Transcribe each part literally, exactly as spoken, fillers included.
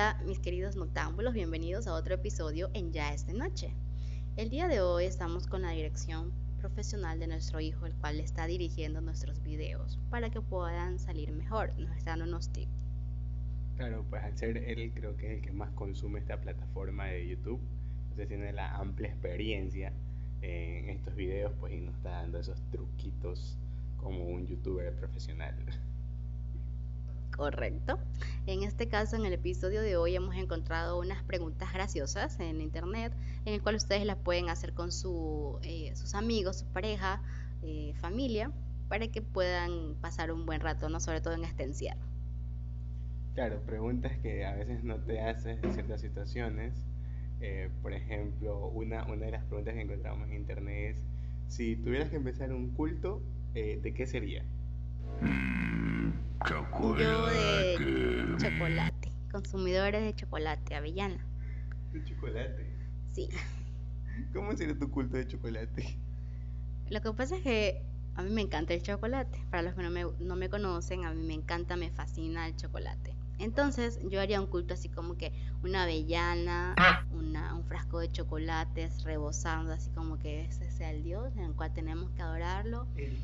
Hola mis queridos noctámbulos, bienvenidos a otro episodio en Ya Es De Noche. El día de hoy estamos con la dirección profesional de nuestro hijo, el cual está dirigiendo nuestros videos para que puedan salir mejor, nos está dando unos tips. Claro, pues al ser él creo que es el que más consume esta plataforma de YouTube, entonces tiene la amplia experiencia en estos videos pues, y nos está dando esos truquitos como un youtuber profesional. Correcto. En este caso, en el episodio de hoy hemos encontrado unas preguntas graciosas en internet, en el cual ustedes las pueden hacer con su, eh, sus amigos, su pareja, eh, familia, para que puedan pasar un buen rato, ¿no? Sobre todo en este encierro. Claro, preguntas que a veces no te haces en ciertas situaciones. Eh, por ejemplo, una, una de las preguntas que encontramos en internet es, si tuvieras que empezar un culto, eh, ¿de qué sería? Chocolate. Yo de chocolate, consumidores de chocolate, avellana. ¿De chocolate? Sí. ¿Cómo sería tu culto de chocolate? Lo que pasa es que a mí me encanta el chocolate. Para los que no me, no me conocen, a mí me encanta, me fascina el chocolate. Entonces yo haría un culto así como que una avellana, una, un frasco de chocolates rebosando, así como que ese sea el Dios en el cual tenemos que adorarlo. El...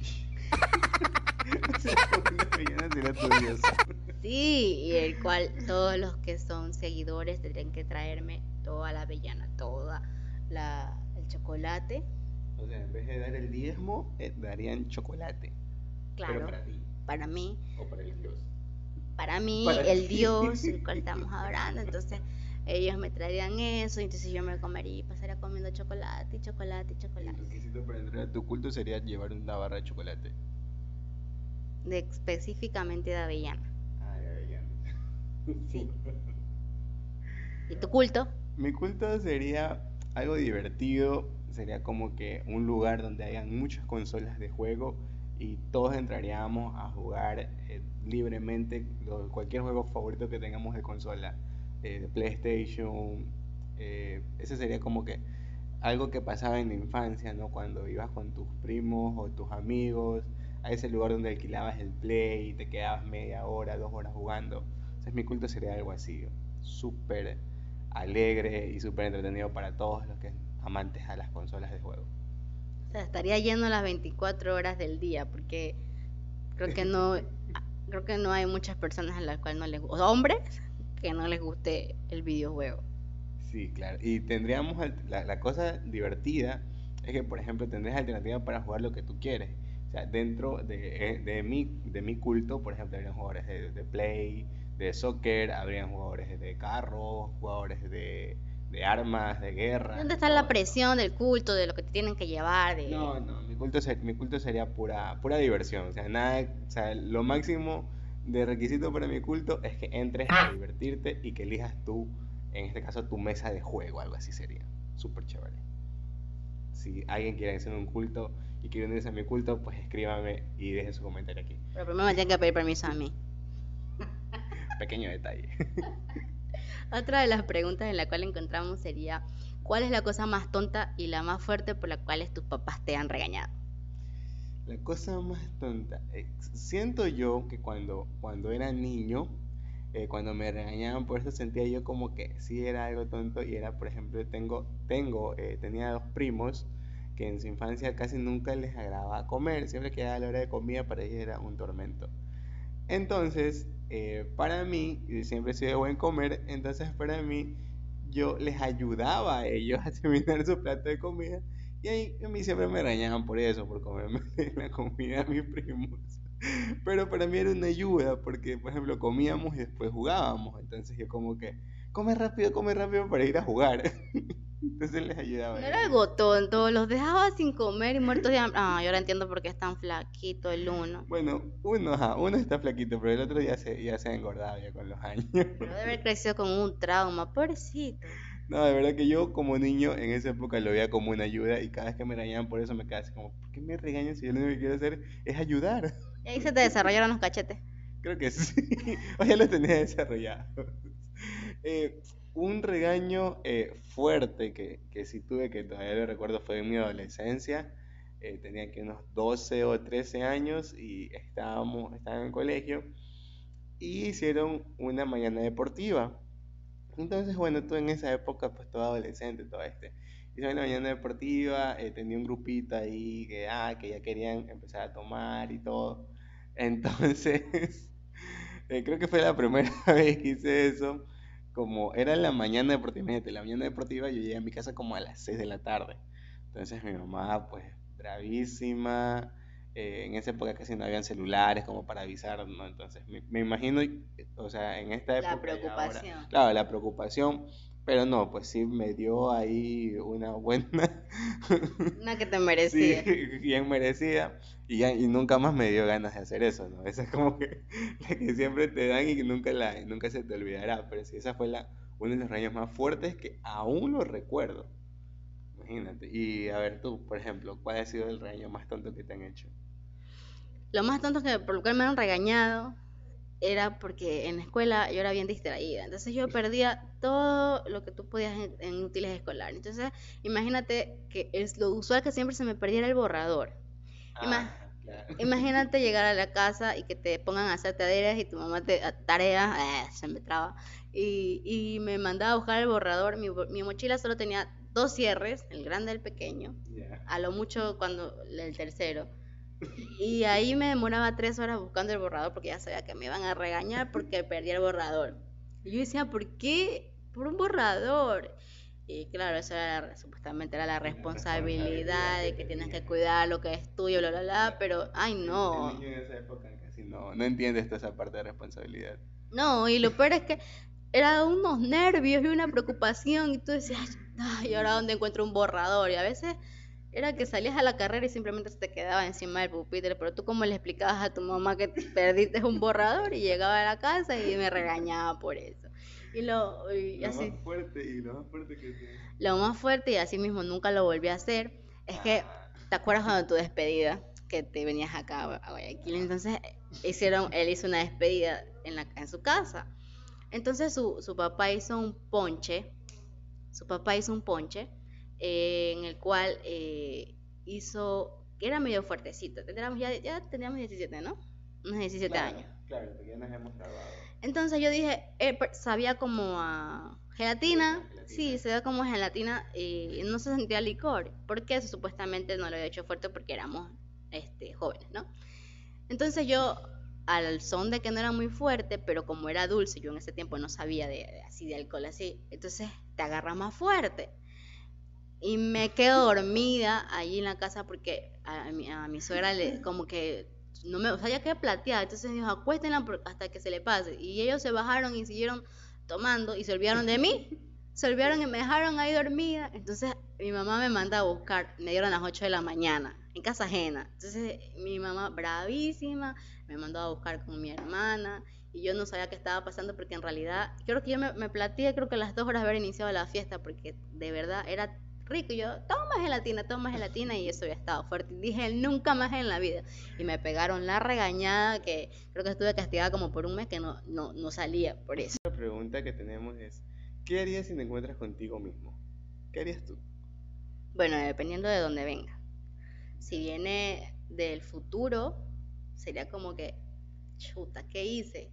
Sí, y el cual todos los que son seguidores tendrían que traerme toda la avellana, toda la, el chocolate. O sea, en vez de dar el diezmo, eh, darían chocolate. Claro. Pero para ti. Para mí. O para el Dios. Para mí, para el ti. Dios, el cual estamos adorando. Entonces, ellos me traerían eso, y entonces yo me comería y pasaría comiendo chocolate, chocolate, chocolate. El requisito para entrar a tu culto sería llevar una barra de chocolate. De específicamente de avellana. Ah, de avellana. Sí. ¿Y tu culto? Mi culto sería algo divertido, sería como que un lugar donde hayan muchas consolas de juego y todos entraríamos a jugar eh, libremente cualquier juego favorito que tengamos de consola, eh, de PlayStation. Eh, ese sería como que algo que pasaba en la infancia, ¿no? Cuando ibas con tus primos o tus amigos a ese lugar donde alquilabas el play y te quedabas media hora, dos horas jugando. Entonces mi culto sería algo así, súper alegre y súper entretenido para todos los que amantes a las consolas de juego. O sea, estaría yendo las veinticuatro horas del día, porque creo que no creo que no hay muchas personas a las cuales no les guste, hombres que no les guste el videojuego. Sí, claro, y tendríamos la, la cosa divertida es que, por ejemplo, tendrías alternativa para jugar lo que tú quieres. O sea, dentro de, de, mi, de mi culto, por ejemplo, habrían jugadores de, de play, de soccer, habrían jugadores de carros, jugadores de, de armas, de guerra. ¿Dónde está la presión del culto, de lo que te tienen que llevar? De... No, no, mi culto, ser, mi culto sería pura, pura diversión. O sea, nada, o sea, lo máximo de requisito para mi culto es que entres a divertirte y que elijas tú, en este caso, tu mesa de juego, algo así sería. Súper chévere. Si alguien quiere hacer un culto y quiere unirse a mi culto, pues escríbame y dejen su comentario aquí. Pero primero me tienen que pedir permiso a mí. Pequeño detalle. Otra de las preguntas en la cual encontramos sería, ¿cuál es la cosa más tonta y la más fuerte por la cual tus papás te han regañado? La cosa más tonta, siento yo que cuando, cuando era niño, eh, cuando me regañaban por eso, sentía yo como que sí era algo tonto. Y era, por ejemplo, tengo, tengo eh, tenía dos primos que en su infancia casi nunca les agradaba comer, siempre que a la hora de comida para ellos era un tormento. Entonces, eh, para mí, siempre he sido de buen comer, entonces para mí, yo les ayudaba a ellos a terminar su plato de comida, y ahí a mí siempre me regañaban por eso, por comerme la comida a mis primos. Pero para mí era una ayuda, porque por ejemplo comíamos y después jugábamos, entonces yo como que, come rápido, come rápido para ir a jugar. Entonces les ayudaba. No era algo tonto, los dejaba sin comer y muertos de hambre. Ah, yo ahora entiendo por qué es tan flaquito el uno. Bueno, uno, ajá, uno está flaquito, pero el otro ya se, ya se ha engordado ya con los años. Pero debe haber crecido con un trauma, pobrecito. No, de verdad que yo como niño en esa época lo veía como una ayuda y cada vez que me regañaban por eso me quedaba así como, ¿por qué me regañan si yo lo único que quiero hacer es ayudar? Y ahí se te desarrollaron los cachetes. Creo que sí, o ya los tenía desarrollados. Eh... Un regaño eh, fuerte que, que sí tuve, que todavía lo recuerdo, fue en mi adolescencia. Eh, tenía que unos doce o trece años y estábamos, estaba en el colegio. Y hicieron una mañana deportiva. Entonces, bueno, tú en esa época, pues todo adolescente, todo este. Hice la mañana deportiva, eh, tenía un grupito ahí que, ah, que ya querían empezar a tomar y todo. Entonces, eh, creo que fue la primera vez que hice eso. Como era la mañana deportiva, imagínate, la mañana deportiva yo llegué a mi casa como a las seis de la tarde. Entonces mi mamá, pues, bravísima. Eh, en esa época casi no habían celulares como para avisar, ¿no? Entonces me, me imagino, o sea, en esta época... La preocupación. Ahora, claro, la preocupación, pero no, pues sí me dio ahí una buena... Una que te merecía. Sí, bien merecida, y, ya, y nunca más me dio ganas de hacer eso, ¿no? Esa es como que la que siempre te dan y que nunca, la, nunca se te olvidará, pero sí, esa fue la, uno de los rayos más fuertes que aún lo recuerdo. Imagínate. Y a ver tú, por ejemplo, ¿cuál ha sido el regaño más tonto que te han hecho? Lo más tonto que por lo cual me han regañado era porque en la escuela yo era bien distraída, entonces yo perdía todo lo que tú podías en, en útiles escolares. Entonces imagínate que es lo usual que siempre se me perdiera el borrador. Ah, Ima- claro. Imagínate llegar a la casa y que te pongan a hacer tareas y tu mamá te tareas, eh, se me traba, y, y me mandaba a buscar el borrador. Mi, mi mochila solo tenía dos cierres, el grande y el pequeño, yeah. A lo mucho cuando el tercero. Y ahí me demoraba tres horas buscando el borrador porque ya sabía que me iban a regañar porque perdí el borrador. Y yo decía, ¿por qué? Por un borrador. Y claro, eso era, supuestamente era la responsabilidad, la responsabilidad de que, que tienes que cuidar lo que es tuyo, bla, bla, bla, pero, ay, no. El niño en esa época casi no, no entiendes toda esa parte de responsabilidad. No, y lo peor es que era unos nervios y una preocupación y tú decías, ay, ¿y ahora dónde encuentro un borrador? Y a veces era que salías a la carrera y simplemente se te quedaba encima del pupitre, pero tú como le explicabas a tu mamá que perdiste un borrador y llegaba a la casa y me regañaba por eso. Y lo, y lo así, más fuerte y lo más fuerte que te... Lo más fuerte, y así mismo nunca lo volví a hacer, es que, ¿te acuerdas cuando tu despedida? Que te venías acá a Guayaquil, entonces hicieron, él hizo una despedida en, la, en su casa. Entonces su, su papá hizo un ponche, su papá hizo un ponche eh, en el cual eh, hizo, que era medio fuertecito, teníamos, ya, ya teníamos diecisiete, ¿no? Unos diecisiete claro, años. Claro, porque ya nos hemos grabado. Entonces yo dije, eh, sabía como a gelatina, sí, gelatina. Sí, sabía como a gelatina y no se sentía licor, porque eso supuestamente no lo había hecho fuerte porque éramos este, jóvenes, ¿no? Entonces yo... al son de que no era muy fuerte, pero como era dulce, yo en ese tiempo no sabía de, de así de alcohol así, entonces te agarras más fuerte. Y me quedo dormida allí en la casa porque a, a, mi, a mi suegra le como que no me, o sea, ya quedé plateada, entonces dijo, acuéstenla hasta que se le pase. Y ellos se bajaron y siguieron tomando y se olvidaron de mí. Se olvidaron y me dejaron ahí dormida. Entonces mi mamá me manda a buscar, me dieron las ocho de la mañana, en casa ajena. Entonces mi mamá, bravísima, me mandó a buscar con mi hermana y yo no sabía qué estaba pasando porque en realidad, creo que yo me, me plateé, creo que a las dos horas de haber iniciado la fiesta porque de verdad era rico. Y yo, toma gelatina, toma gelatina y eso había estado fuerte. Y dije, nunca más en la vida. Y me pegaron la regañada que creo que estuve castigada como por un mes que no, no, no salía por eso. La pregunta que tenemos es, ¿qué harías si te encuentras contigo mismo? ¿Qué harías tú? Bueno, dependiendo de dónde venga. Si viene del futuro, sería como que, chuta, ¿qué hice?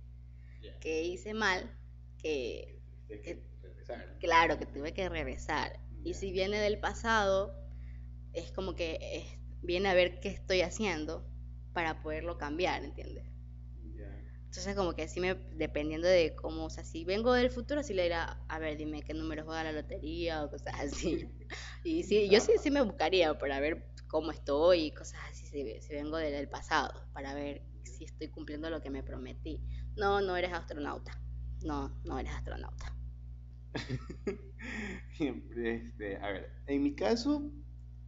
Yeah. ¿Qué hice mal? Que, que, que regresar. Claro, que tuve que regresar. Yeah. Y si viene del pasado, es como que es, viene a ver qué estoy haciendo para poderlo cambiar, ¿entiendes? Entonces como que sí me, dependiendo de cómo, o sea, si vengo del futuro, sí le dirá, a ver, dime qué números juega la lotería o cosas así. Y sí, yo sí, sí me buscaría para ver cómo estoy y cosas así, si, si vengo del, del pasado, para ver si estoy cumpliendo lo que me prometí. No, no eres astronauta. No, no eres astronauta. este, a ver, en mi caso,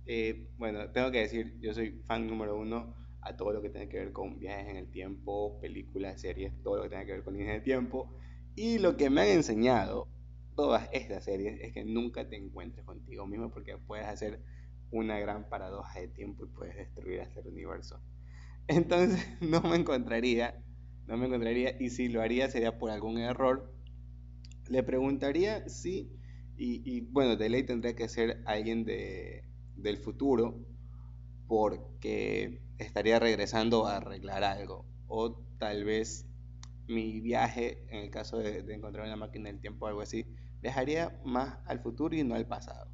eh, bueno, tengo que decir, yo soy fan número uno a todo lo que tenga que ver con viajes en el tiempo, películas, series, todo lo que tenga que ver con líneas de tiempo. Y lo que me han enseñado todas estas series es que nunca te encuentres contigo mismo porque puedes hacer una gran paradoja de tiempo y puedes destruir hasta el universo. Entonces no me encontraría, no me encontraría y si lo haría sería por algún error. Le preguntaría si, y, y bueno, de ley tendría que ser alguien de, del futuro porque... estaría regresando a arreglar algo, o tal vez mi viaje, en el caso de, de encontrar una máquina del tiempo o algo así, viajaría más al futuro y no al pasado.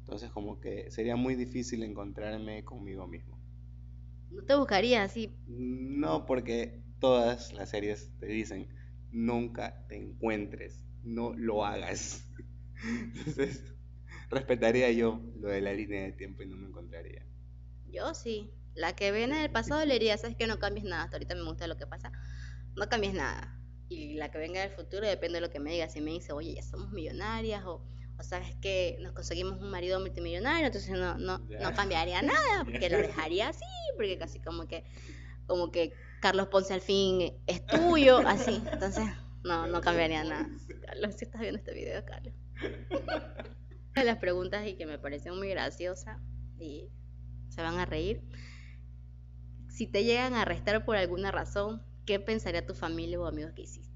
Entonces como que sería muy difícil encontrarme conmigo mismo. ¿No te buscarías así? No, porque todas las series te dicen, nunca te encuentres, no lo hagas. Entonces respetaría yo lo de la línea de tiempo y no me encontraría. Yo sí, la que ven en el pasado le diría, sabes que no cambies nada, hasta ahorita me gusta lo que pasa, no cambies nada. Y la que venga del futuro depende de lo que me diga. Si me dice, oye, ya somos millonarias, o, o sabes que nos conseguimos un marido multimillonario, entonces no, no, no cambiaría nada, porque lo dejaría así, porque casi como que como que Carlos Ponce al fin es tuyo, así, entonces no, no cambiaría nada. Carlos, si estás viendo este video, Carlos. Una de las preguntas y que me pareció muy graciosa y se van a reír. Si te llegan a arrestar por alguna razón, ¿qué pensaría tu familia o amigos que hiciste?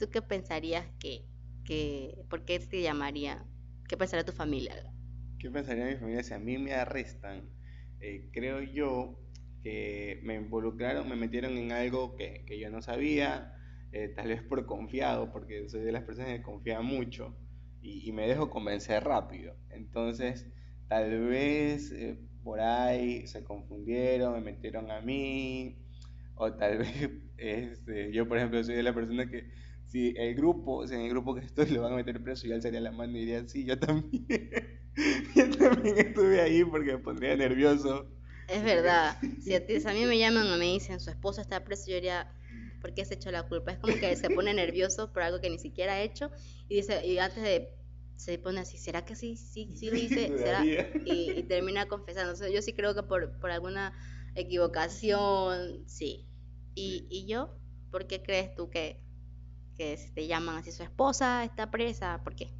¿Tú qué pensarías que, que... ¿Por qué te llamaría? ¿Qué pensaría tu familia? ¿Qué pensaría mi familia si a mí me arrestan? Eh, creo yo que me involucraron, me metieron en algo que, que yo no sabía, eh, tal vez por confiado, porque soy de las personas que confía mucho y, y me dejo convencer rápido. Entonces, tal vez eh, por ahí se confundieron, me metieron a mí... O tal vez, este, yo por ejemplo soy de la persona que si el grupo, si en el grupo que estoy lo van a meter preso, yo alzaría la mano y diría, sí, yo también, yo también estuve ahí porque me pondría nervioso. Es verdad, si a, ti, si a mí me llaman o me dicen, su esposo está preso, yo diría, ¿por qué has hecho la culpa? Es como que se pone nervioso por algo que ni siquiera ha hecho y dice, y antes de... se pone así, ¿será que sí, sí, sí lo hice? ¿Será? Y, y termina confesando. O sea, yo sí creo que por, por alguna equivocación, sí. Y, y yo, ¿por qué crees tú que, que si te llaman así, su esposa está presa? ¿Por qué?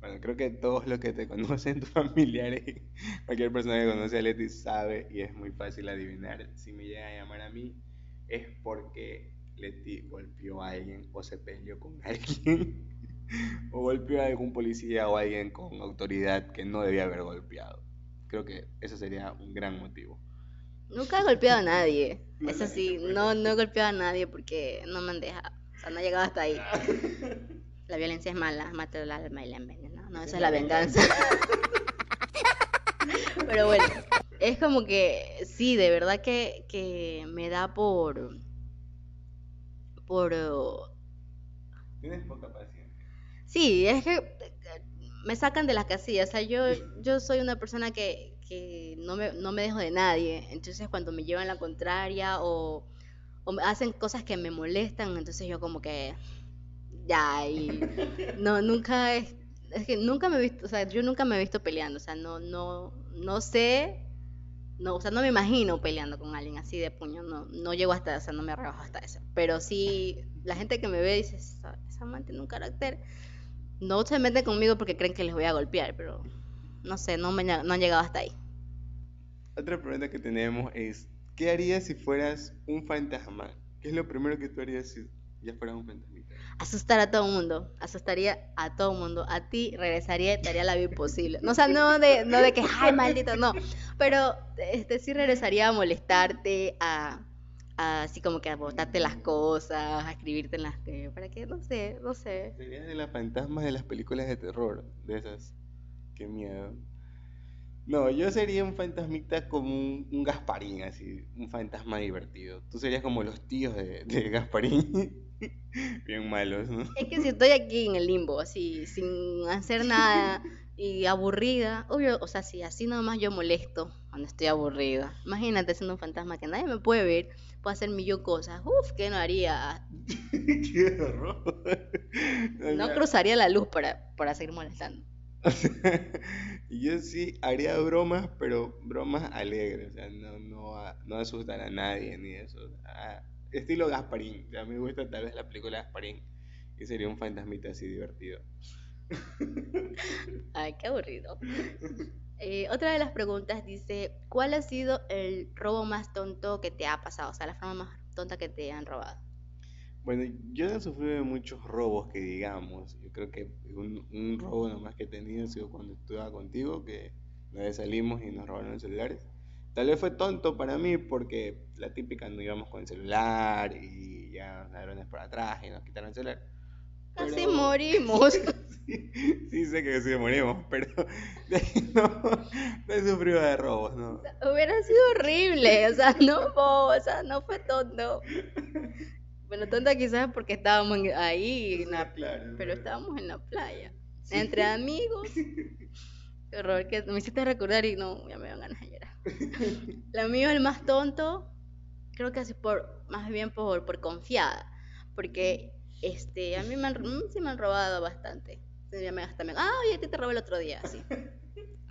Bueno, creo que todos los que te conocen, tus familiares, cualquier persona que conoce a Leti sabe y es muy fácil adivinar. Si me llegan a llamar a mí, es porque Leti golpeó a alguien o se peleó con alguien. O golpeó a algún policía o a alguien con autoridad que no debía haber golpeado. Creo que eso sería un gran motivo. Nunca he golpeado a nadie. No, eso sí, no, no he golpeado a nadie porque no me han dejado. O sea, no he llegado hasta ahí. La violencia es mala, mata el alma y la envenena. No, no, eso es la venganza. Pero bueno, es como que sí, de verdad que, que me da por... por... Tienes poca paciencia. Sí, es que me sacan de las casillas, o sea, yo, yo soy una persona que, que no, me, no me dejo de nadie, entonces cuando me llevan la contraria o, o hacen cosas que me molestan, entonces yo como que, ya, y no, nunca, es, es que nunca me he visto, o sea, yo nunca me he visto peleando, o sea, no, no, no sé, no, o sea, no me imagino peleando con alguien así de puño, no, no llego hasta, o sea, no me rebajo hasta eso, pero sí, la gente que me ve dice, esa, esa man tiene un carácter. No se meten conmigo porque creen que les voy a golpear, pero no sé, no, me, no han llegado hasta ahí. Otra pregunta que tenemos es, ¿qué harías si fueras un fantasma? ¿Qué es lo primero que tú harías si ya fueras un fantasmita? Asustar a todo el mundo, asustaría a todo el mundo. A ti regresaría y te haría la vida imposible. No, o sea, no de, no de que, ay, maldito, no. Pero este, sí regresaría a molestarte, a... así como que a botarte las cosas, a escribirte en las... ¿Para qué? No sé, no sé. Serías de las fantasmas de las películas de terror, de esas. Qué miedo. No, yo sería un fantasmita como un, un Gasparín, así, un fantasma divertido. Tú serías como los tíos de, de Gasparín. Bien malos, ¿no? Es que si estoy aquí en el limbo, así, sin hacer nada y aburrida, obvio, o sea, si así nomás yo molesto cuando estoy aburrida. Imagínate siendo un fantasma que nadie me puede ver, puedo hacer millón cosas. Uf, ¿qué no haría? ¡Qué horror! No, no cruzaría la luz para, para seguir molestando. O sea, yo sí haría bromas, pero bromas alegres, o sea, no, no, no asustar a nadie ni eso. Ah, estilo Gasparín, o sea, me gusta tal vez la película Gasparín y sería un fantasmita así divertido. Ay, qué aburrido. Eh, otra de las preguntas dice, ¿cuál ha sido el robo más tonto que te ha pasado? O sea, la forma más tonta que te han robado. Bueno, yo no he sufrido muchos robos que digamos. Yo creo que un, un robo nomás que he tenido ha sido cuando estuve contigo, que una vez salimos y nos robaron los celulares. Tal vez fue tonto para mí porque la típica, no íbamos con el celular y ya nos ladrones para atrás y nos quitaron el celular. Casi pero... morimos. Sí, sí, sé que casi morimos, pero no, no he sufrido de robos, ¿no? O sea, hubiera sido horrible, o sea, no fue, o sea, no fue tonto. Bueno, tonta quizás porque estábamos ahí, en la, claro, pero estábamos en la playa, sí, entre amigos. Qué horror, que me hiciste recordar y no, ya me dan ganas de llorar. La mía, el más tonto, creo que así por, más bien por, por confiada, porque este, a mí me han, sí me han robado bastante. Ya me gastan, ah, oye, a ti te robé el otro día, así.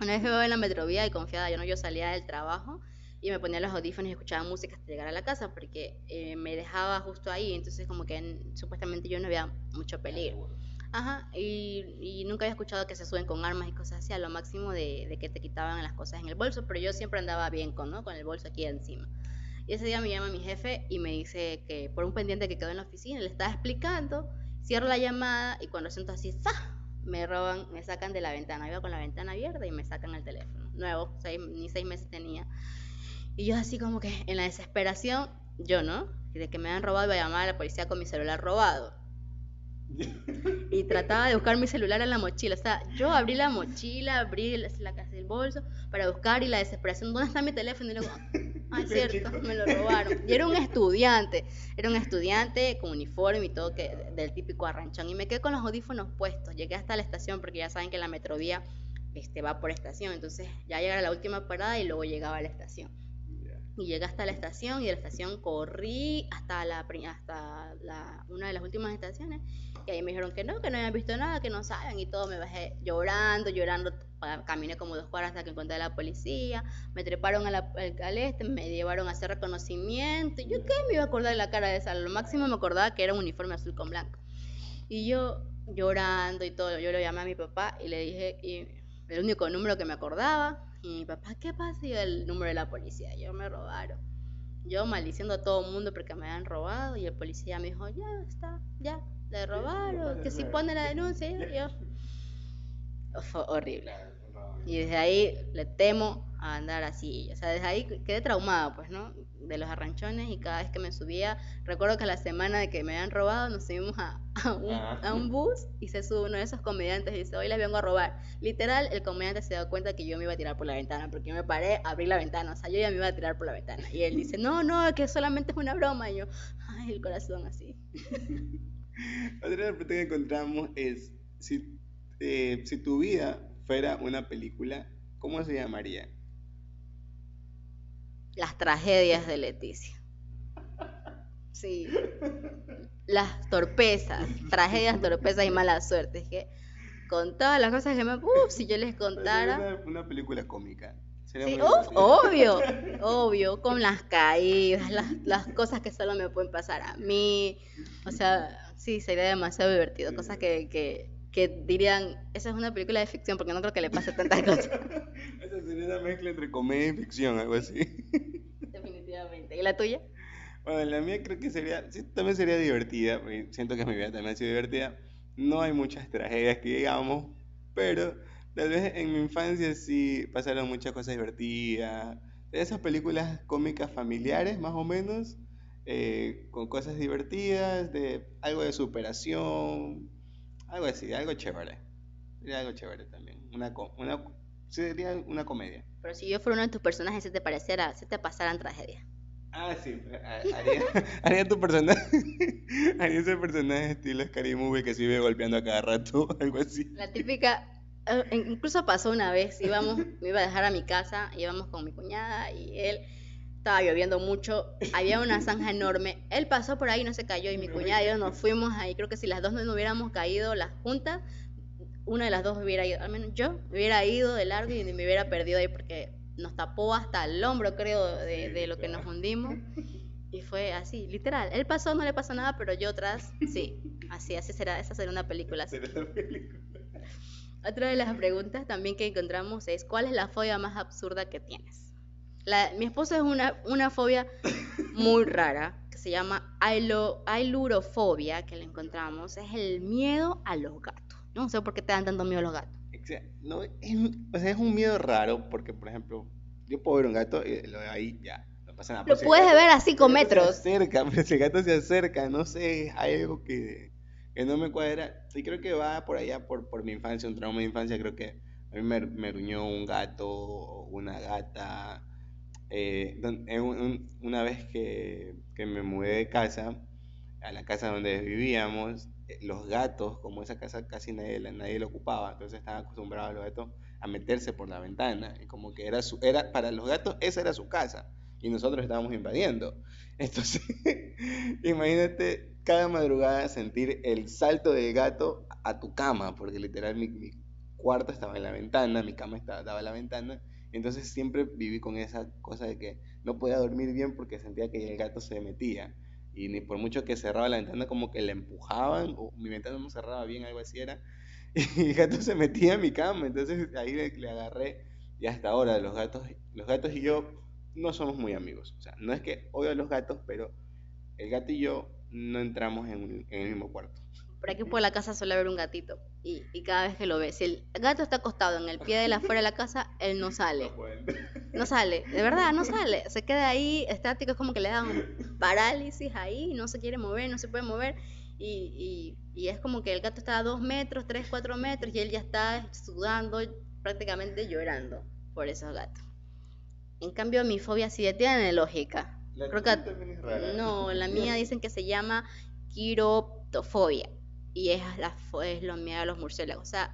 Una vez me iba en la metrovía y confiada, yo no, yo salía del trabajo y me ponía los audífonos y escuchaba música hasta llegar a la casa porque eh, me dejaba justo ahí, entonces como que en, supuestamente yo no había mucho peligro. Ajá, y, y nunca había escuchado que se suben con armas y cosas así, a lo máximo de, de que te quitaban las cosas en el bolso, pero yo siempre andaba bien con, ¿no? con el bolso aquí encima. Y ese día me llama mi jefe y me dice que por un pendiente que quedó en la oficina, le estaba explicando, cierro la llamada y cuando siento así, ¡fa! Me roban, me sacan de la ventana, iba con la ventana abierta y me sacan el teléfono, nuevo, seis, ni seis meses tenía. Y yo así como que en la desesperación, yo, ¿no? De que me han robado, iba a llamar a la policía con mi celular robado. Y trataba de buscar mi celular en la mochila. O sea, yo abrí la mochila, abrí la, la casa del bolso para buscar y la desesperación, ¿dónde está mi teléfono? Y luego, ah, es cierto, me lo robaron. Y era un estudiante, era un estudiante con uniforme y todo, que, del típico arranchón. Y me quedé con los audífonos puestos. Llegué hasta la estación porque ya saben que la metrovía este, va por estación. Entonces ya llegaba la última parada y luego llegaba a la estación. Y llegué hasta la estación y de la estación corrí hasta, la, hasta la, una de las últimas estaciones y ahí me dijeron que no, que no habían visto nada, que no saben y todo. Me bajé llorando, llorando, caminé como dos cuadras hasta que encontré a la policía, me treparon a la, al, al este, me llevaron a hacer reconocimiento. Yo qué me iba a acordar de la cara de esa, lo máximo me acordaba que era un uniforme azul con blanco. Y yo llorando y todo, yo lo llamé a mi papá y le dije, y el único número que me acordaba. Y mi papá, ¿qué pasa? Y el número de la policía, yo me robaron. Yo maldiciendo a todo el mundo porque me habían robado. Y el policía me dijo, ya está, ya, le robaron, que si pone la denuncia. Y yo, fue horrible. Y desde ahí le temo a andar así. O sea, desde ahí quedé traumada, pues, ¿no? De los arranchones y cada vez que me subía, recuerdo que la semana de que me habían robado, nos subimos a, a, un, a un bus y se sube uno de esos comediantes y dice, hoy les vengo a robar. Literal, el comediante se dio cuenta que yo me iba a tirar por la ventana, porque yo me paré, abrí la ventana, o sea, yo ya me iba a tirar por la ventana. Y él dice, no, no, que solamente es una broma. Y yo, ay, el corazón así. Otra pregunta que encontramos es, si, eh, si tu vida fuera una película, ¿cómo se llamaría? Las tragedias de Leticia. Sí. Las torpezas, tragedias, torpezas y mala suerte. Es que con todas las cosas que me... Uf, si yo les contara... Una, una película cómica. Sería sí, uf, obvio, obvio. Con las caídas, las, las cosas que solo me pueden pasar a mí. O sea, sí, sería demasiado divertido. Cosas que... que que dirían, esa es una película de ficción, porque no creo que le pase tantas cosas. Esa sería una mezcla entre comedia y ficción, algo así. Definitivamente. ¿Y la tuya? Bueno, la mía creo que sería, sí, también sería divertida, porque siento que mi vida también ha sido divertida. No hay muchas tragedias que digamos, pero tal vez en mi infancia sí pasaron muchas cosas divertidas. De esas películas cómicas familiares, más o menos, eh, con cosas divertidas, de algo de superación... Algo así, algo chévere. Sería algo chévere también. Una, una, sería una comedia. Pero si yo fuera uno de tus personajes, se te pareciera, se te pasaran tragedias. Ah, sí. Haría, haría tu personaje. Haría ese personaje estilo Scary Movie que se vive golpeando a cada rato, algo así. La típica. Incluso pasó una vez, íbamos, me iba a dejar a mi casa, íbamos con mi cuñada y él. Estaba lloviendo mucho, había una zanja enorme, él pasó por ahí, no se cayó, y mi cuñada y yo nos fuimos ahí, creo que si las dos no hubiéramos caído las juntas, una de las dos hubiera ido, al menos yo, hubiera ido de largo y me hubiera perdido ahí, porque nos tapó hasta el hombro, creo, de, de lo que nos hundimos, y fue así, literal, él pasó, no le pasó nada, pero yo atrás, sí, así, así será, esa será una película. Así. Otra de las preguntas también que encontramos es, ¿cuál es la fobia más absurda que tienes? La, mi esposa es una, una fobia muy rara, que se llama ailo, ailurofobia, que la encontramos, es el miedo a los gatos. Yo no sé por qué te dan tanto miedo a los gatos. No, es, o sea, es un miedo raro, porque, por ejemplo, yo puedo ver un gato y lo de ahí ya, no pasa nada. Lo puedes gato, ver a cinco metros. Se acerca, pero si el gato se acerca, no sé, es algo que... que no me cuadra. Sí, creo que va por allá, por, por mi infancia, un trauma de infancia. Creo que a mí me, me ruñó un gato, una gata. Eh, don- en un- un- una vez que, que me mudé de casa, a la casa donde vivíamos, eh, los gatos, como esa casa casi nadie la, nadie la ocupaba, entonces estaban acostumbrados los gatos a meterse por la ventana, y como que era su, era, para los gatos esa era su casa, y nosotros estábamos invadiendo. Entonces, imagínate cada madrugada sentir el salto del gato a tu cama, porque literal mi, mi cuarto estaba en la ventana, mi cama estaba, daba a la ventana. Entonces siempre viví con esa cosa de que no podía dormir bien porque sentía que el gato se metía. Y ni por mucho que cerraba la ventana, como que la empujaban, o mi ventana no cerraba bien, algo así era. Y el gato se metía en mi cama. Entonces ahí le, le agarré. Y hasta ahora los gatos, los gatos y yo no somos muy amigos. O sea, no es que odio a los gatos, pero el gato y yo no entramos en, un- en el mismo cuarto. Por aquí por la casa suele haber un gatito y, y cada vez que lo ve, si el gato está acostado en el pie de la fuera de la casa, él no sale, No pueden. no sale, de verdad, no sale, se queda ahí estático, es como que le da un parálisis ahí, no se quiere mover, no se puede mover y, y, y es como que el gato está a dos metros, tres, cuatro metros y él ya está sudando, prácticamente llorando por esos gatos. En cambio, mi fobia sí tiene lógica. La Creo que tuya también es rara. no, la mía dicen que se llama quiroptofobia y es, la, fo- es los miedo a los murciélagos. O sea,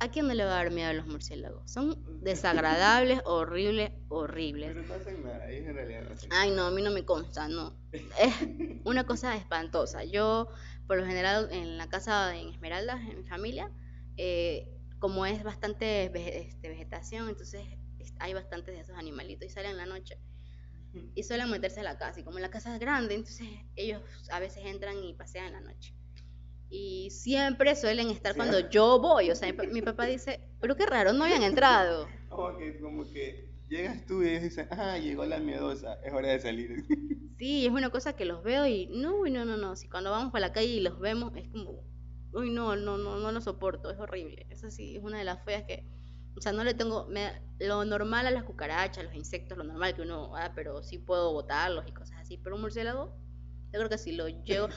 ¿a quién no le va a dar miedo a los murciélagos? Son desagradables, horribles, horribles. Pero no hacen nada, ellos en realidad no hacen Ay, nada. no, a mí no me consta, no. Es una cosa espantosa. Yo, por lo general, en la casa en Esmeraldas, en mi familia, eh, como es bastante vege- este, vegetación, entonces es- hay bastantes de esos animalitos y salen en la noche y suelen meterse a la casa. Y como la casa es grande, entonces ellos a veces entran y pasean en la noche. Y siempre suelen estar cuando yo voy. O sea, mi pa- mi papá dice, pero qué raro, no habían entrado. Como que, como que llegas tú y ellos dicen, ah, llegó la miedosa, es hora de salir. Sí, es una cosa que los veo y no, uy, no, no, no. Si cuando vamos por la calle y los vemos es como, uy, no, no, no, no lo soporto, es horrible. Eso sí, es una de las feas que, o sea, no le tengo, me da- lo normal a las cucarachas, los insectos, lo normal que uno, ah, pero sí puedo botarlos y cosas así. Pero un murciélago, yo creo que si lo llego,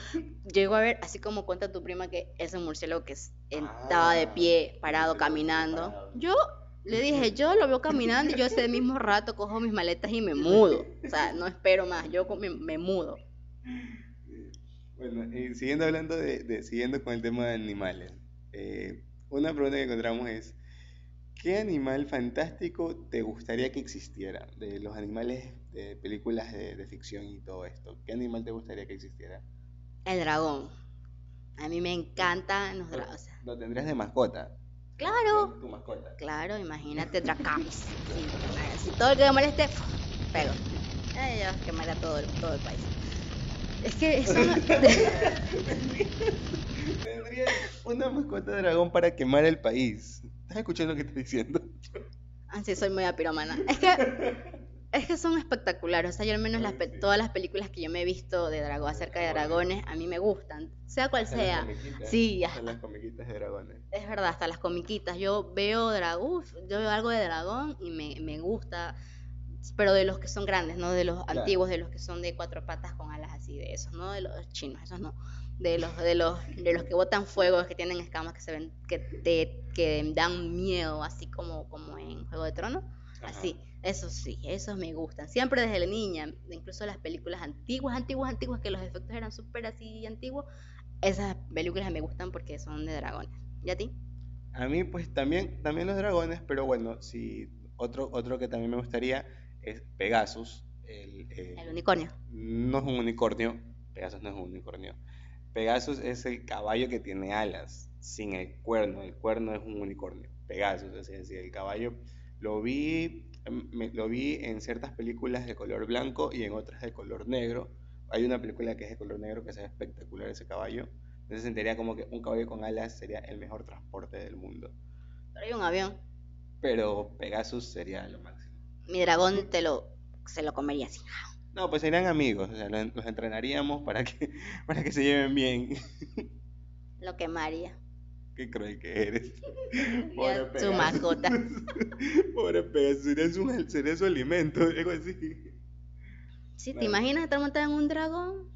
llego a ver, así como cuenta tu prima que es un murciélago que es- estaba de Ah, pie, parado, murciélago caminando. parado. Yo le dije, yo lo veo caminando y yo ese mismo rato cojo mis maletas y me mudo. O sea, no espero más, yo co- me, me mudo. Bueno, y siguiendo hablando de, de- siguiendo con el tema de animales, eh, una pregunta que encontramos es, ¿qué animal fantástico te gustaría que existiera? De los animales de películas de, de ficción y todo esto, ¿qué animal te gustaría que existiera? El dragón. A mí me encantan los Lo, dragones. lo tendrías de mascota. Claro, Tu mascota. claro, imagínate Dracaris. Sí, claro, si todo el que me moleste, pero ay, Dios, quemará todo el, todo el país. Es que eso no- Tendrías una mascota de dragón para quemar el país. ¿Estás escuchando lo que estoy diciendo? Ah, sí, soy muy apiromana. Es que, es que son espectaculares. O sea, yo al menos las pe- Sí. todas las películas que yo me he visto de dragón, acerca de dragones, a mí me gustan. Sea cual Están las sea. comiquitas. Sí, Están las comiquitas de dragones. es verdad, hasta las comiquitas. Yo veo dragón, yo veo algo de dragón y me, me gusta, pero de los que son grandes, no de los Claro. antiguos, de los que son de cuatro patas con alas así, de esos, no de los chinos, esos no. De los, de los, de los que botan fuego, que tienen escamas que se ven, que te, que dan miedo, así como, como en Juego de Tronos. Ajá. Así, esos sí, esos me gustan. Siempre desde la niña, incluso las películas antiguas, antiguas, antiguas, que los efectos eran súper así antiguos, esas películas me gustan porque son de dragones. ¿Y a ti? A mí pues también, también los dragones, pero bueno, si otro, otro que también me gustaría es Pegasus. El, eh, El unicornio. No es un unicornio, Pegasus no es un unicornio. Pegasus es el caballo que tiene alas, sin el cuerno. El cuerno es un unicornio. Pegasus, es decir, el caballo lo vi, em, me- lo vi en ciertas películas de color blanco y en otras de color negro. Hay una película que es de color negro que se ve espectacular ese caballo. Entonces sentiría como que un caballo con alas sería el mejor transporte del mundo. Pero hay un avión. Pero Pegasus sería lo máximo. Mi dragón te lo, se lo comería así. No, pues serían amigos, o sea, los, los entrenaríamos para que, para que se lleven bien. Lo quemaría. Qué cruel que eres. Pobre Sería su Pegasus. mascota. Pobre Pegasus, sería su, sería su alimento, algo así. ¿Sí? ¿Te Claro. imaginas estar montada en un dragón?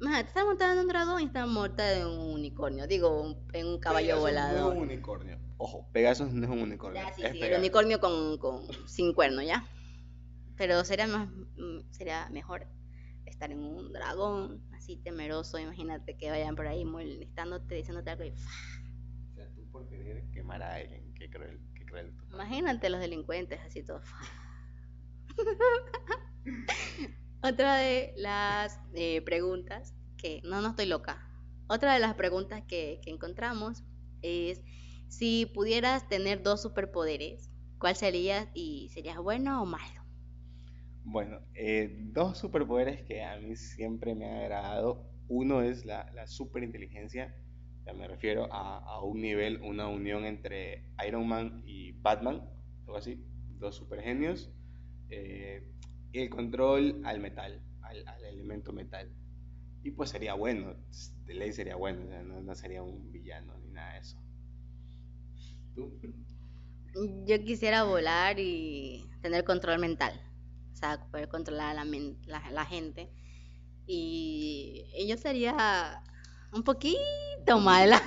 Maja, te están montada en un dragón y están montada en un unicornio. Digo, un, en un caballo Pegasus volado. No es un unicornio. Ojo, Pegasus no es un unicornio. Ya, sí, es sí, el unicornio con, con sin cuerno, ¿ya? Pero sería, más, sería mejor estar en un dragón así temeroso. Imagínate que vayan por ahí molestándote, diciéndote algo y ¡fah! O sea, tú por querer quemar a alguien. Qué cruel, qué cruel. Tú. Imagínate los delincuentes así todos. Otra de las eh, preguntas que, no, no estoy loca. Otra de las preguntas que, que encontramos es: si pudieras tener dos superpoderes, ¿cuál serías y serías bueno o malo? Bueno, eh, dos superpoderes que a mí siempre me han agradado. Uno es la, la superinteligencia. O sea, me refiero a, a un nivel, una unión entre Iron Man y Batman, algo así, dos supergenios. Eh... Y el control al metal, al, al elemento metal. Y pues sería bueno, de ley sería bueno, o sea, no, no sería un villano ni nada de eso. ¿Tú? Yo quisiera volar y tener control mental, o sea, poder controlar a la, la, la gente. Y, y yo sería un poquito mala.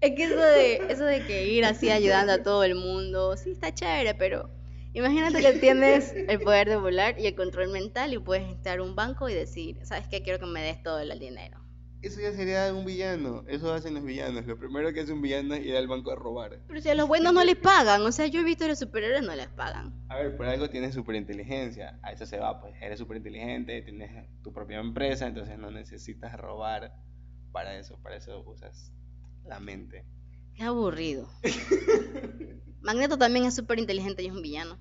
Es que eso de, eso de que ir así ayudando a todo el mundo, sí está chévere, pero... Imagínate que tienes el poder de volar y el control mental y puedes entrar a un banco y decir, ¿sabes qué? Quiero que me des todo el dinero. Eso ya sería un villano, eso hacen los villanos. Lo primero que hace un villano es ir al banco a robar. Pero si a los buenos no les pagan, o sea, yo he visto a los superhéroes no les pagan. A ver, por algo tienes superinteligencia, a eso se va, pues eres superinteligente, tienes tu propia empresa, entonces no necesitas robar para eso, para eso usas la mente. Qué aburrido. Magneto también es súper inteligente y es un villano.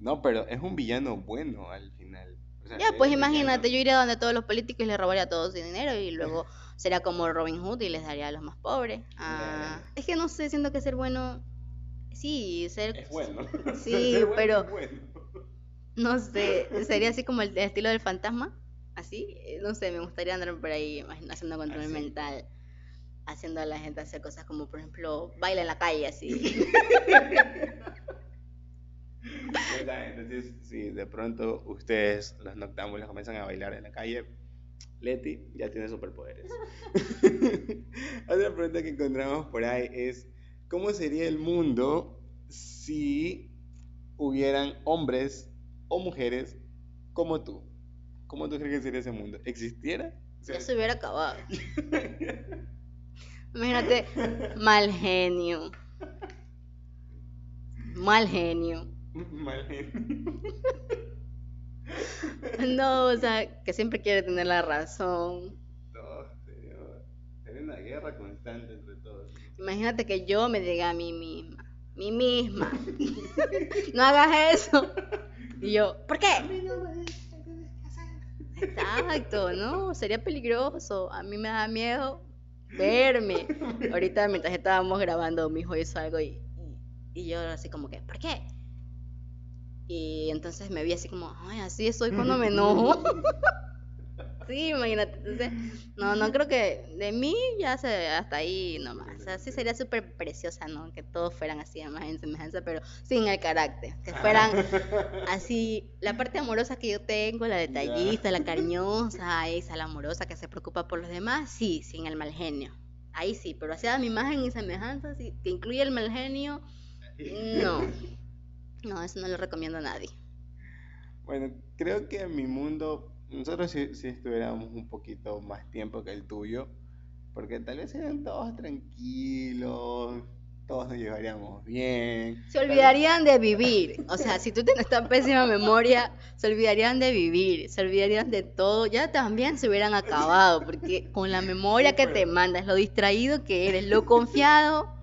No, pero es un villano bueno al final. O sea, ya, pues imagínate, villano. Yo iría donde todos los políticos y les robaría todo su dinero y luego sería como Robin Hood y les daría a los más pobres. Ah, yeah. Es que no sé, siento que ser bueno... Sí, ser... Es bueno. Sí, ser bueno, pero... Bueno. No sé, sería así como el estilo del fantasma, así. No sé, me gustaría andar por ahí haciendo control así. Mental. Haciendo a la gente hacer cosas como, por ejemplo, baila en la calle, así. Entonces, si de pronto ustedes, los noctámbulos, comienzan a bailar en la calle, Leti ya tiene superpoderes. Otra pregunta que encontramos por ahí es, ¿cómo sería el mundo si hubieran hombres o mujeres como tú? ¿Cómo tú crees que sería ese mundo? ¿Existiera? O sea, ya se hubiera acabado. Imagínate, mal genio. Mal genio. Mal genio. No, o sea, que siempre quiere tener la razón. No, señor. Tiene una guerra constante entre todos. Imagínate que yo me diga a mí misma. Mí misma. No hagas eso. Y yo, ¿por qué? A mí no me gusta que descansar. Exacto, no, sería peligroso. A mí me da miedo verme. Ahorita mientras estábamos grabando, mi hijo hizo algo y, y yo así como que, ¿por qué? Y entonces me vi así como, ay, así soy cuando me enojo. Sí, imagínate. Entonces, no, no creo que de mí ya se, hasta ahí nomás. O sea, sí sería súper preciosa, ¿no? Que todos fueran así, además en semejanza, pero sin el carácter. Que fueran así, la parte amorosa que yo tengo, la detallista, la cariñosa, esa, la amorosa que se preocupa por los demás, sí, sin el mal genio. Ahí sí, pero hacia mi imagen y semejanza, si te incluye el mal genio, no. No, eso no lo recomiendo a nadie. Bueno, creo que en mi mundo... Nosotros si, si estuviéramos un poquito más tiempo que el tuyo, porque tal vez serían todos tranquilos, todos nos llevaríamos bien. Se olvidarían de vivir, o sea, si tú tienes tan pésima memoria, se olvidarían de vivir, se olvidarían de todo, ya también se hubieran acabado, porque con la memoria que te mandas, lo distraído que eres, lo confiado.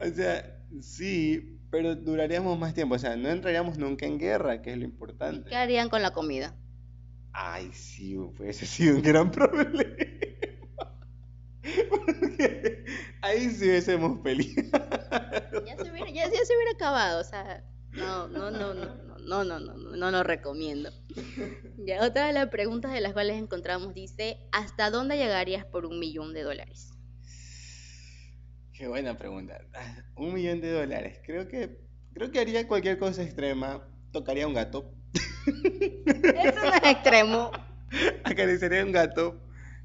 O sea, sí... Pero duraríamos más tiempo, o sea, no entraríamos nunca en guerra, que es lo importante. ¿Qué harían con la comida? Ay, sí, pues ese ha sido un gran problema. Porque ahí sí hubiésemos peleado. Ya se hubiera, ya, ya se hubiera acabado, o sea, no, no, no, no, no, no, no, no, no, no lo recomiendo. Ya, otra de las preguntas de las cuales encontramos dice, ¿hasta dónde llegarías por un millón de dólares? Qué buena pregunta. Un millón de dólares. Creo que creo que haría cualquier cosa extrema. Tocaría a un gato. Eso no es extremo. Acariciaría un gato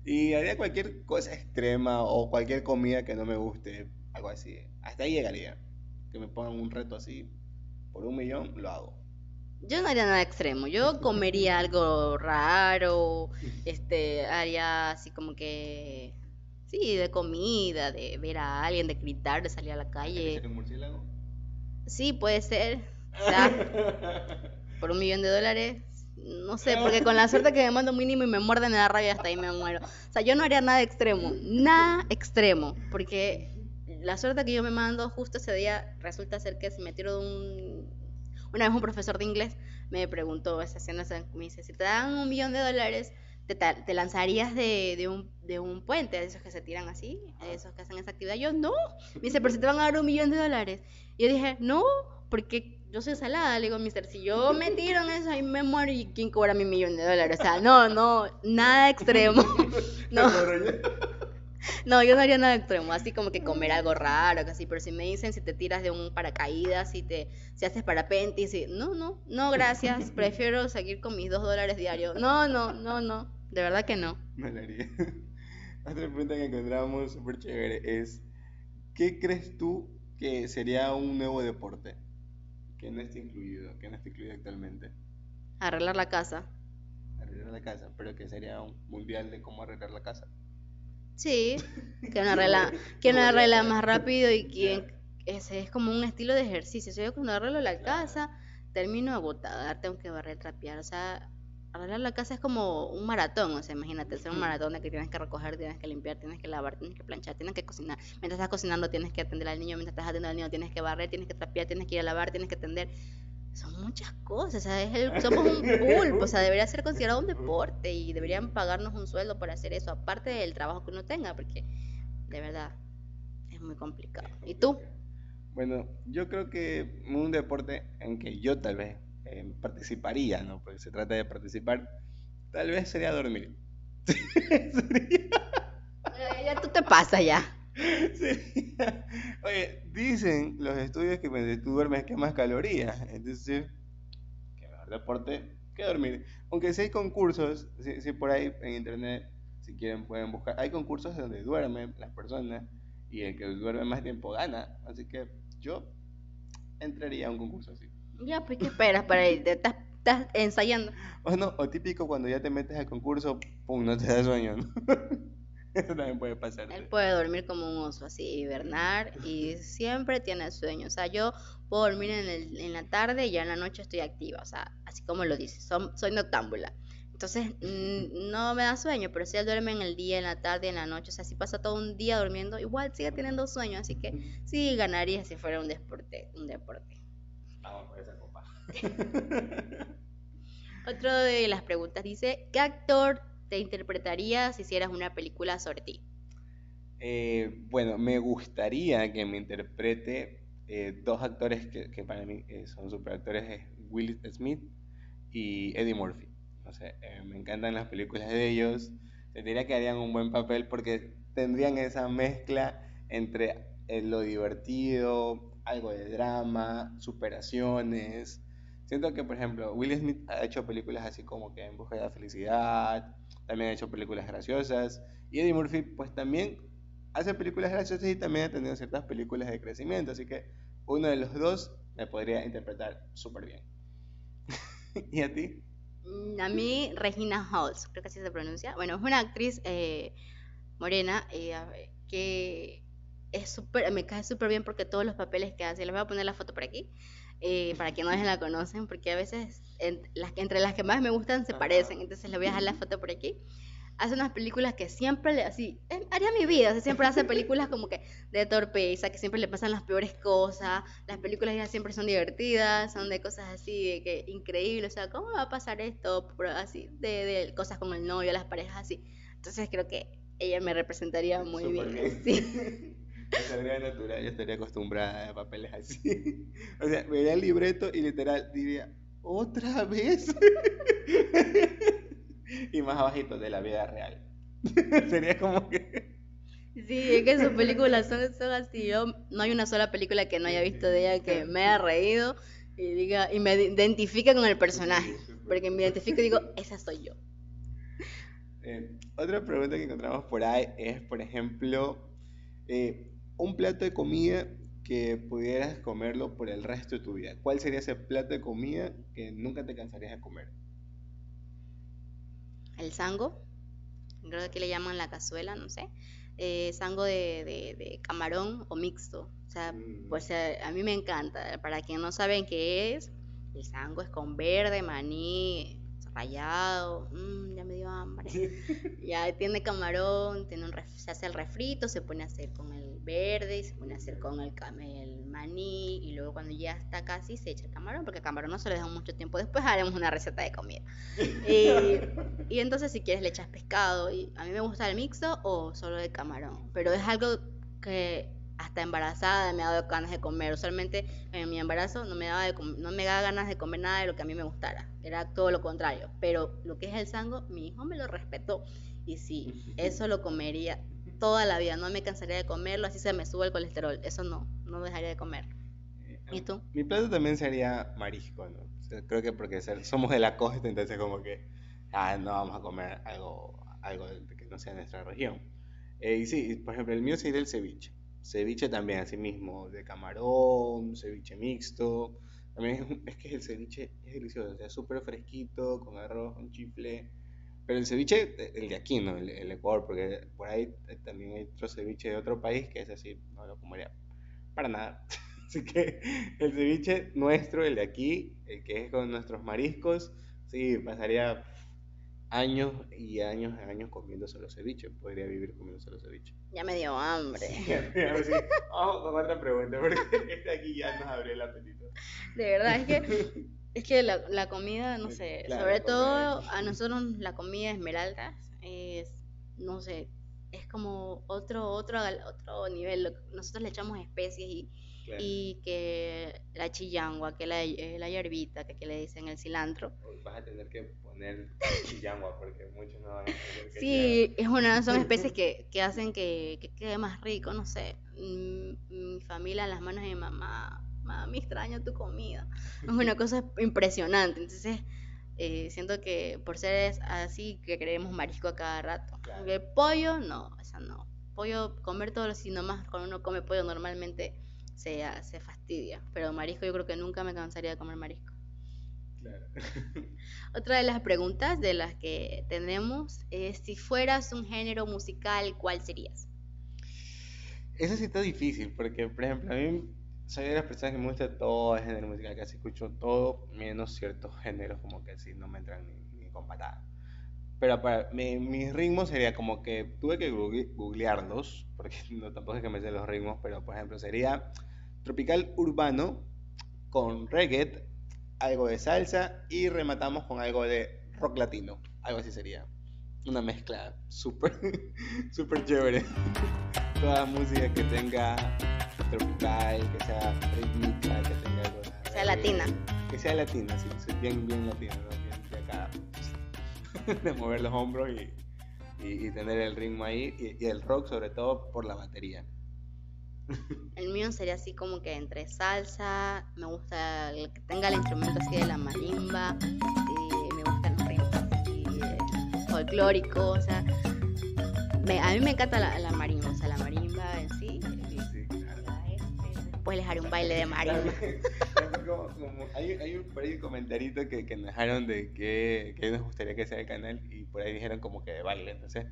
y haría cualquier cosa extrema o cualquier comida que no me guste, algo así. Hasta ahí llegaría. Que me pongan un reto así, por un millón lo hago. Yo no haría nada extremo, yo comería algo raro, este, haría así como que, sí, de comida, de ver a alguien, de gritar, de salir a la calle. ¿Sería un murciélago? Sí, puede ser, ¿sabes? Por un millón de dólares, no sé, porque con la suerte que me mando mínimo y me muerden la rabia, hasta ahí me muero. O sea, yo no haría nada extremo, nada extremo, porque la suerte que yo me mando justo ese día resulta ser que si me tiro de un... Una vez un profesor de inglés me preguntó esa escena, me dice, si te dan un millón de dólares, ¿te, te lanzarías de, de, un, de un puente? De esos que se tiran así, de esos que hacen esa actividad. Yo, no. Me dice, pero si te van a dar un millón de dólares. Yo dije, no, porque yo soy salada. Le digo, mister, si yo me tiro en eso, ahí me muero. ¿Y quién cobra mi millón de dólares? O sea, no, no, nada extremo. No. No, yo no haría nada extremo, así como que comer algo raro, así, pero si me dicen si te tiras de un paracaídas, si te si haces parapente, si... no, no, no, gracias, prefiero seguir con mis dos dólares diarios. No, no, no, no, de verdad que no. No lo haría. Otra pregunta que encontramos súper chévere es, ¿qué crees tú que sería un nuevo deporte que no esté incluido, que no esté incluido actualmente? Arreglar la casa. Arreglar la casa, pero que sería un mundial de cómo arreglar la casa. Sí, quien arregla, quien arregla más rápido y quien ese es como un estilo de ejercicio. O sea, yo cuando arreglo la casa termino agotada, tengo que barrer, trapear, o sea, arreglar la casa es como un maratón, o sea, imagínate, hacer un maratón de que tienes que recoger, tienes que limpiar, tienes que lavar, tienes que planchar, tienes que cocinar. Mientras estás cocinando tienes que atender al niño, mientras estás atendiendo al niño tienes que barrer, tienes que trapear, tienes que ir a lavar, tienes que atender. Son muchas cosas, o sea, es el, somos un pulpo, o sea, debería ser considerado un deporte y deberían pagarnos un sueldo para hacer eso, aparte del trabajo que uno tenga, porque de verdad es muy complicado. Es complicado. ¿Y tú? Bueno, yo creo que un deporte en que yo tal vez eh, participaría, ¿no? Porque se trata de participar, tal vez sería dormir. Sería... Oye, ya tú te pasas ya. Sería... Oye, dicen los estudios que cuando tú duermes quemas calorías. Entonces, que mejor deporte que dormir. Aunque si hay concursos, si, si por ahí en internet, si quieren pueden buscar. Hay concursos donde duermen las personas y el que duerme más tiempo gana. Así que yo entraría a un concurso así. Ya, pues, ¿qué esperas para irte? ¿Estás, estás ensayando? O no, o típico cuando ya te metes al concurso, pum, no te da sueño, ¿no? Eso también puede pasar. Él puede dormir como un oso, así, hibernar, y siempre tiene sueño. O sea, yo puedo dormir en, el, en la tarde y ya en la noche estoy activa. O sea, así como lo dices, son, soy noctámbula. Entonces, mmm, no me da sueño, pero si él duerme en el día, en la tarde, en la noche, o sea, si pasa todo un día durmiendo, igual sigue teniendo sueño. Así que sí ganaría si fuera un deporte. Un deporte. Vamos por esa copa. Otro de las preguntas dice, ¿qué actor te interpretaría si hicieras una película sobre ti? Eh, bueno, me gustaría que me interprete eh, dos actores que, que para mí eh, son super actores, Will Smith y Eddie Murphy. No sé, eh, me encantan las películas de ellos. Se diría que harían un buen papel porque tendrían esa mezcla entre eh, lo divertido, algo de drama, superaciones. Siento que, por ejemplo, Will Smith ha hecho películas así como que En busca de la felicidad, también ha hecho películas graciosas, y Eddie Murphy pues también hace películas graciosas y también ha tenido ciertas películas de crecimiento, así que uno de los dos me podría interpretar súper bien. ¿Y a ti? A mí, Regina Hall, creo que así se pronuncia. Bueno, es una actriz eh, morena eh, que es super, me cae súper bien porque todos los papeles que hace, les voy a poner la foto por aquí. Eh, para que no la conocen, porque a veces en, las, entre las que más me gustan se parecen, entonces les voy a dejar la foto por aquí. Hace unas películas que siempre le, así, eh, haría mi vida, o sea, siempre hace películas como que de torpeza, que siempre le pasan las peores cosas, las películas ya siempre son divertidas, son de cosas así, de que increíble, o sea, ¿cómo va a pasar esto? Pero así, de, de cosas con el novio, las parejas así, entonces creo que ella me representaría muy bien, bien, sí. Estaría natural, yo estaría acostumbrada a papeles así. O sea, vería el libreto y literal diría, ¿otra vez? Y más abajito, de la vida real. Sería como que... Sí, es que sus películas son, son así. Yo, no hay una sola película que no haya visto de ella que me haya reído y diga y me identifica con el personaje. Porque me identifico y digo, esa soy yo. Eh, otra pregunta que encontramos por ahí es, por ejemplo, eh, un plato de comida que pudieras comerlo por el resto de tu vida. ¿Cuál sería ese plato de comida que nunca te cansarías de comer? El sango, creo que le llaman la cazuela, no sé. Eh, sango de, de, de camarón o mixto. O sea, Mm. pues a, a mí me encanta. Para quien no saben qué es, el sango es con verde, maní, rallado. Mm, ya me dio hambre. Ya tiene camarón, tiene un ref, se hace el refrito, se pone a hacer con el verde, se pone a hacer con el, el maní, y luego cuando ya está casi se echa el camarón, porque el camarón no se lo deja mucho tiempo. Después haremos una receta de comida. eh, y entonces si quieres le echas pescado. Y a mí me gusta el mixto o solo el camarón, pero es algo que hasta embarazada me ha dado ganas de comer. Usualmente en mi embarazo no me daba de com- no me daba ganas de comer nada de lo que a mí me gustara, era todo lo contrario, pero lo que es el sango, mi hijo me lo respetó, y sí, eso lo comería toda la vida, no me cansaría de comerlo, así se me sube el colesterol, eso no, no dejaría de comer. ¿Y tú? Mi plato también sería marisco, ¿no? O sea, creo que porque somos de la costa, entonces como que ah, no vamos a comer algo, algo que no sea de nuestra región. Eh, y sí, por ejemplo, el mío sería el ceviche. Ceviche también, así mismo, de camarón, ceviche mixto. También es que el ceviche es delicioso, o sea, súper fresquito, con arroz, con chifle. Pero el ceviche, el de aquí, ¿no? El, el Ecuador, porque por ahí también hay otro ceviche de otro país que es así, no lo comería para nada. Así que el ceviche nuestro, el de aquí, el que es con nuestros mariscos, sí, pasaría años y años y años comiendo solo ceviche. Podría vivir comiendo solo ceviche. Ya me dio hambre. Sí, sí. Vamos con otra pregunta, porque este aquí ya nos abrió el apetito. De verdad, es que, es que la, la comida, no sé, claro, sobre todo a nosotros la comida esmeralda es, no sé, es como otro, otro, otro nivel. Nosotros le echamos especies y, claro, y que la chillangua, que la, la hierbita, que, que le dicen el cilantro. Vas a tener que poner chillangua porque muchos no van a entender que sí, es una, son especies que, que hacen que, que quede más rico, no sé. Mi familia, en las manos de mi mamá, mami, extraño tu comida. Es una cosa impresionante, entonces... Eh, siento que por ser así que queremos marisco a cada rato. Claro. El pollo, no, o sea, no. Pollo, comer todo, si nomás cuando uno come pollo normalmente se, se fastidia. Pero marisco, yo creo que nunca me cansaría de comer marisco. Claro. Otra de las preguntas de las que tenemos es: si fueras un género musical, ¿cuál serías? Eso sí está difícil, porque, por ejemplo, a mí... soy de las personas que me gusta todo el género musical, casi escucho todo, menos ciertos géneros como que así no me entran ni, ni con patada. Pero para mi, mis ritmos sería como que tuve que googlearlos, porque no, tampoco es que me sé los ritmos, pero por ejemplo sería tropical urbano con reggae, algo de salsa y rematamos con algo de rock latino, algo así sería. Una mezcla súper, súper chévere. Toda música que tenga... tropical, que sea rítmica, que tenga algo... que sea latina. Que sea latina, sí, soy bien, bien latina, ¿no? Bien de acá, pues, de mover los hombros y, y, y tener el ritmo ahí, y, y el rock sobre todo por la batería. El mío sería así como que entre salsa, me gusta el que tenga el instrumento así de la marimba, y me gustan los ritmos así folclóricos, o sea, me, a mí me encanta la, la marimba, o sea, la marimba en sí. Pues les haré un baile de marimba. como, como, hay, hay un, por ahí un comentarito que, que nos dejaron de que, que nos gustaría que sea el canal, y por ahí dijeron como que de baile. Entonces,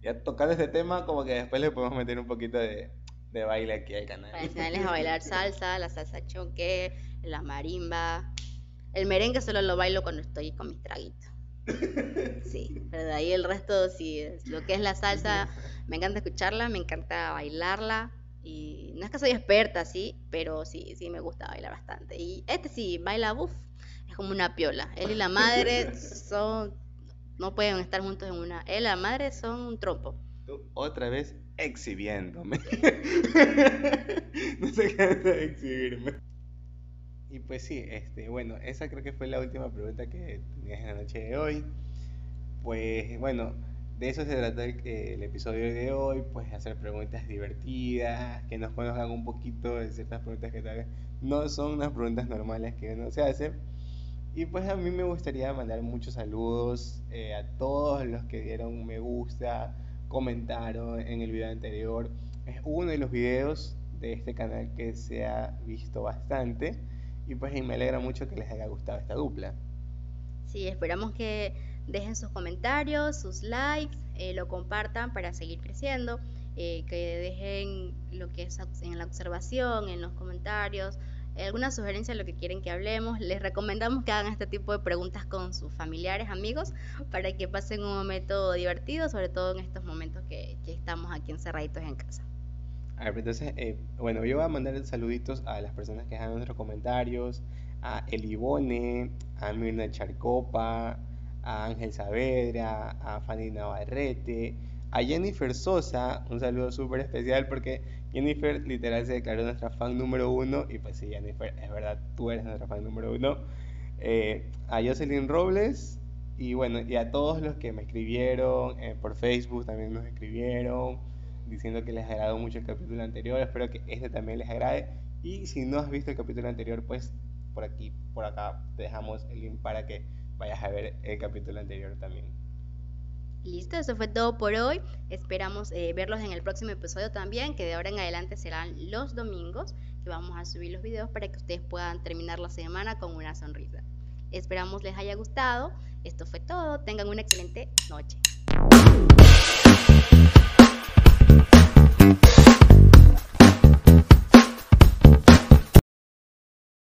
ya tocando este tema, como que después le podemos meter un poquito de, de baile aquí al canal. Para enseñarles a bailar salsa, la salsa choque, la marimba. El merengue solo lo bailo cuando estoy con mis traguitos. Sí, pero de ahí el resto, sí, lo que es la salsa, me encanta escucharla, me encanta bailarla. Y no es que soy experta, sí, pero sí, sí me gusta bailar bastante. Y este sí, baila, uff, es como una piola. Él y la madre son, no pueden estar juntos en una. Él y la madre son un trompo. Tú otra vez exhibiéndome. No se cansa de exhibirme. Y pues sí, este, bueno, esa creo que fue la última pregunta que tenías en la noche de hoy. Pues bueno, de eso se trata el, el episodio de hoy, pues hacer preguntas divertidas, que nos conozcan un poquito de ciertas preguntas que tal vez no son unas preguntas normales que uno se hace. Y pues a mí me gustaría mandar muchos saludos eh, a todos los que dieron un me gusta, comentaron en el video anterior. Es uno de los videos de este canal que se ha visto bastante. Y pues me alegra mucho que les haya gustado esta dupla. Sí, esperamos que dejen sus comentarios, sus likes, eh, lo compartan para seguir creciendo. Eh, que dejen lo que es en la observación, en los comentarios, alguna sugerencia de lo que quieren que hablemos. Les recomendamos que hagan este tipo de preguntas con sus familiares, amigos, para que pasen un momento divertido, sobre todo en estos momentos que, que estamos aquí encerraditos en casa. A ver, entonces, eh, bueno, yo voy a mandar saluditos a las personas que dejan nuestros comentarios, a Elibone, a Mirna Charcopa, a Ángel Saavedra, a Fanny Navarrete, a Jennifer Sosa. Un saludo súper especial porque Jennifer literal se declaró nuestra fan número uno. Y pues sí, Jennifer, es verdad, tú eres nuestra fan número uno. eh, A Jocelyn Robles. Y bueno, y a todos los que me escribieron eh, por Facebook, también nos escribieron diciendo que les agradó mucho el capítulo anterior. Espero que este también les agrade. Y si no has visto el capítulo anterior, pues por aquí, por acá te dejamos el link para que vayas a ver el capítulo anterior también. Listo, eso fue todo por hoy. Esperamos eh, verlos en el próximo episodio también, que de ahora en adelante serán los domingos, que vamos a subir los videos para que ustedes puedan terminar la semana con una sonrisa. Esperamos les haya gustado. Esto fue todo. Tengan una excelente noche.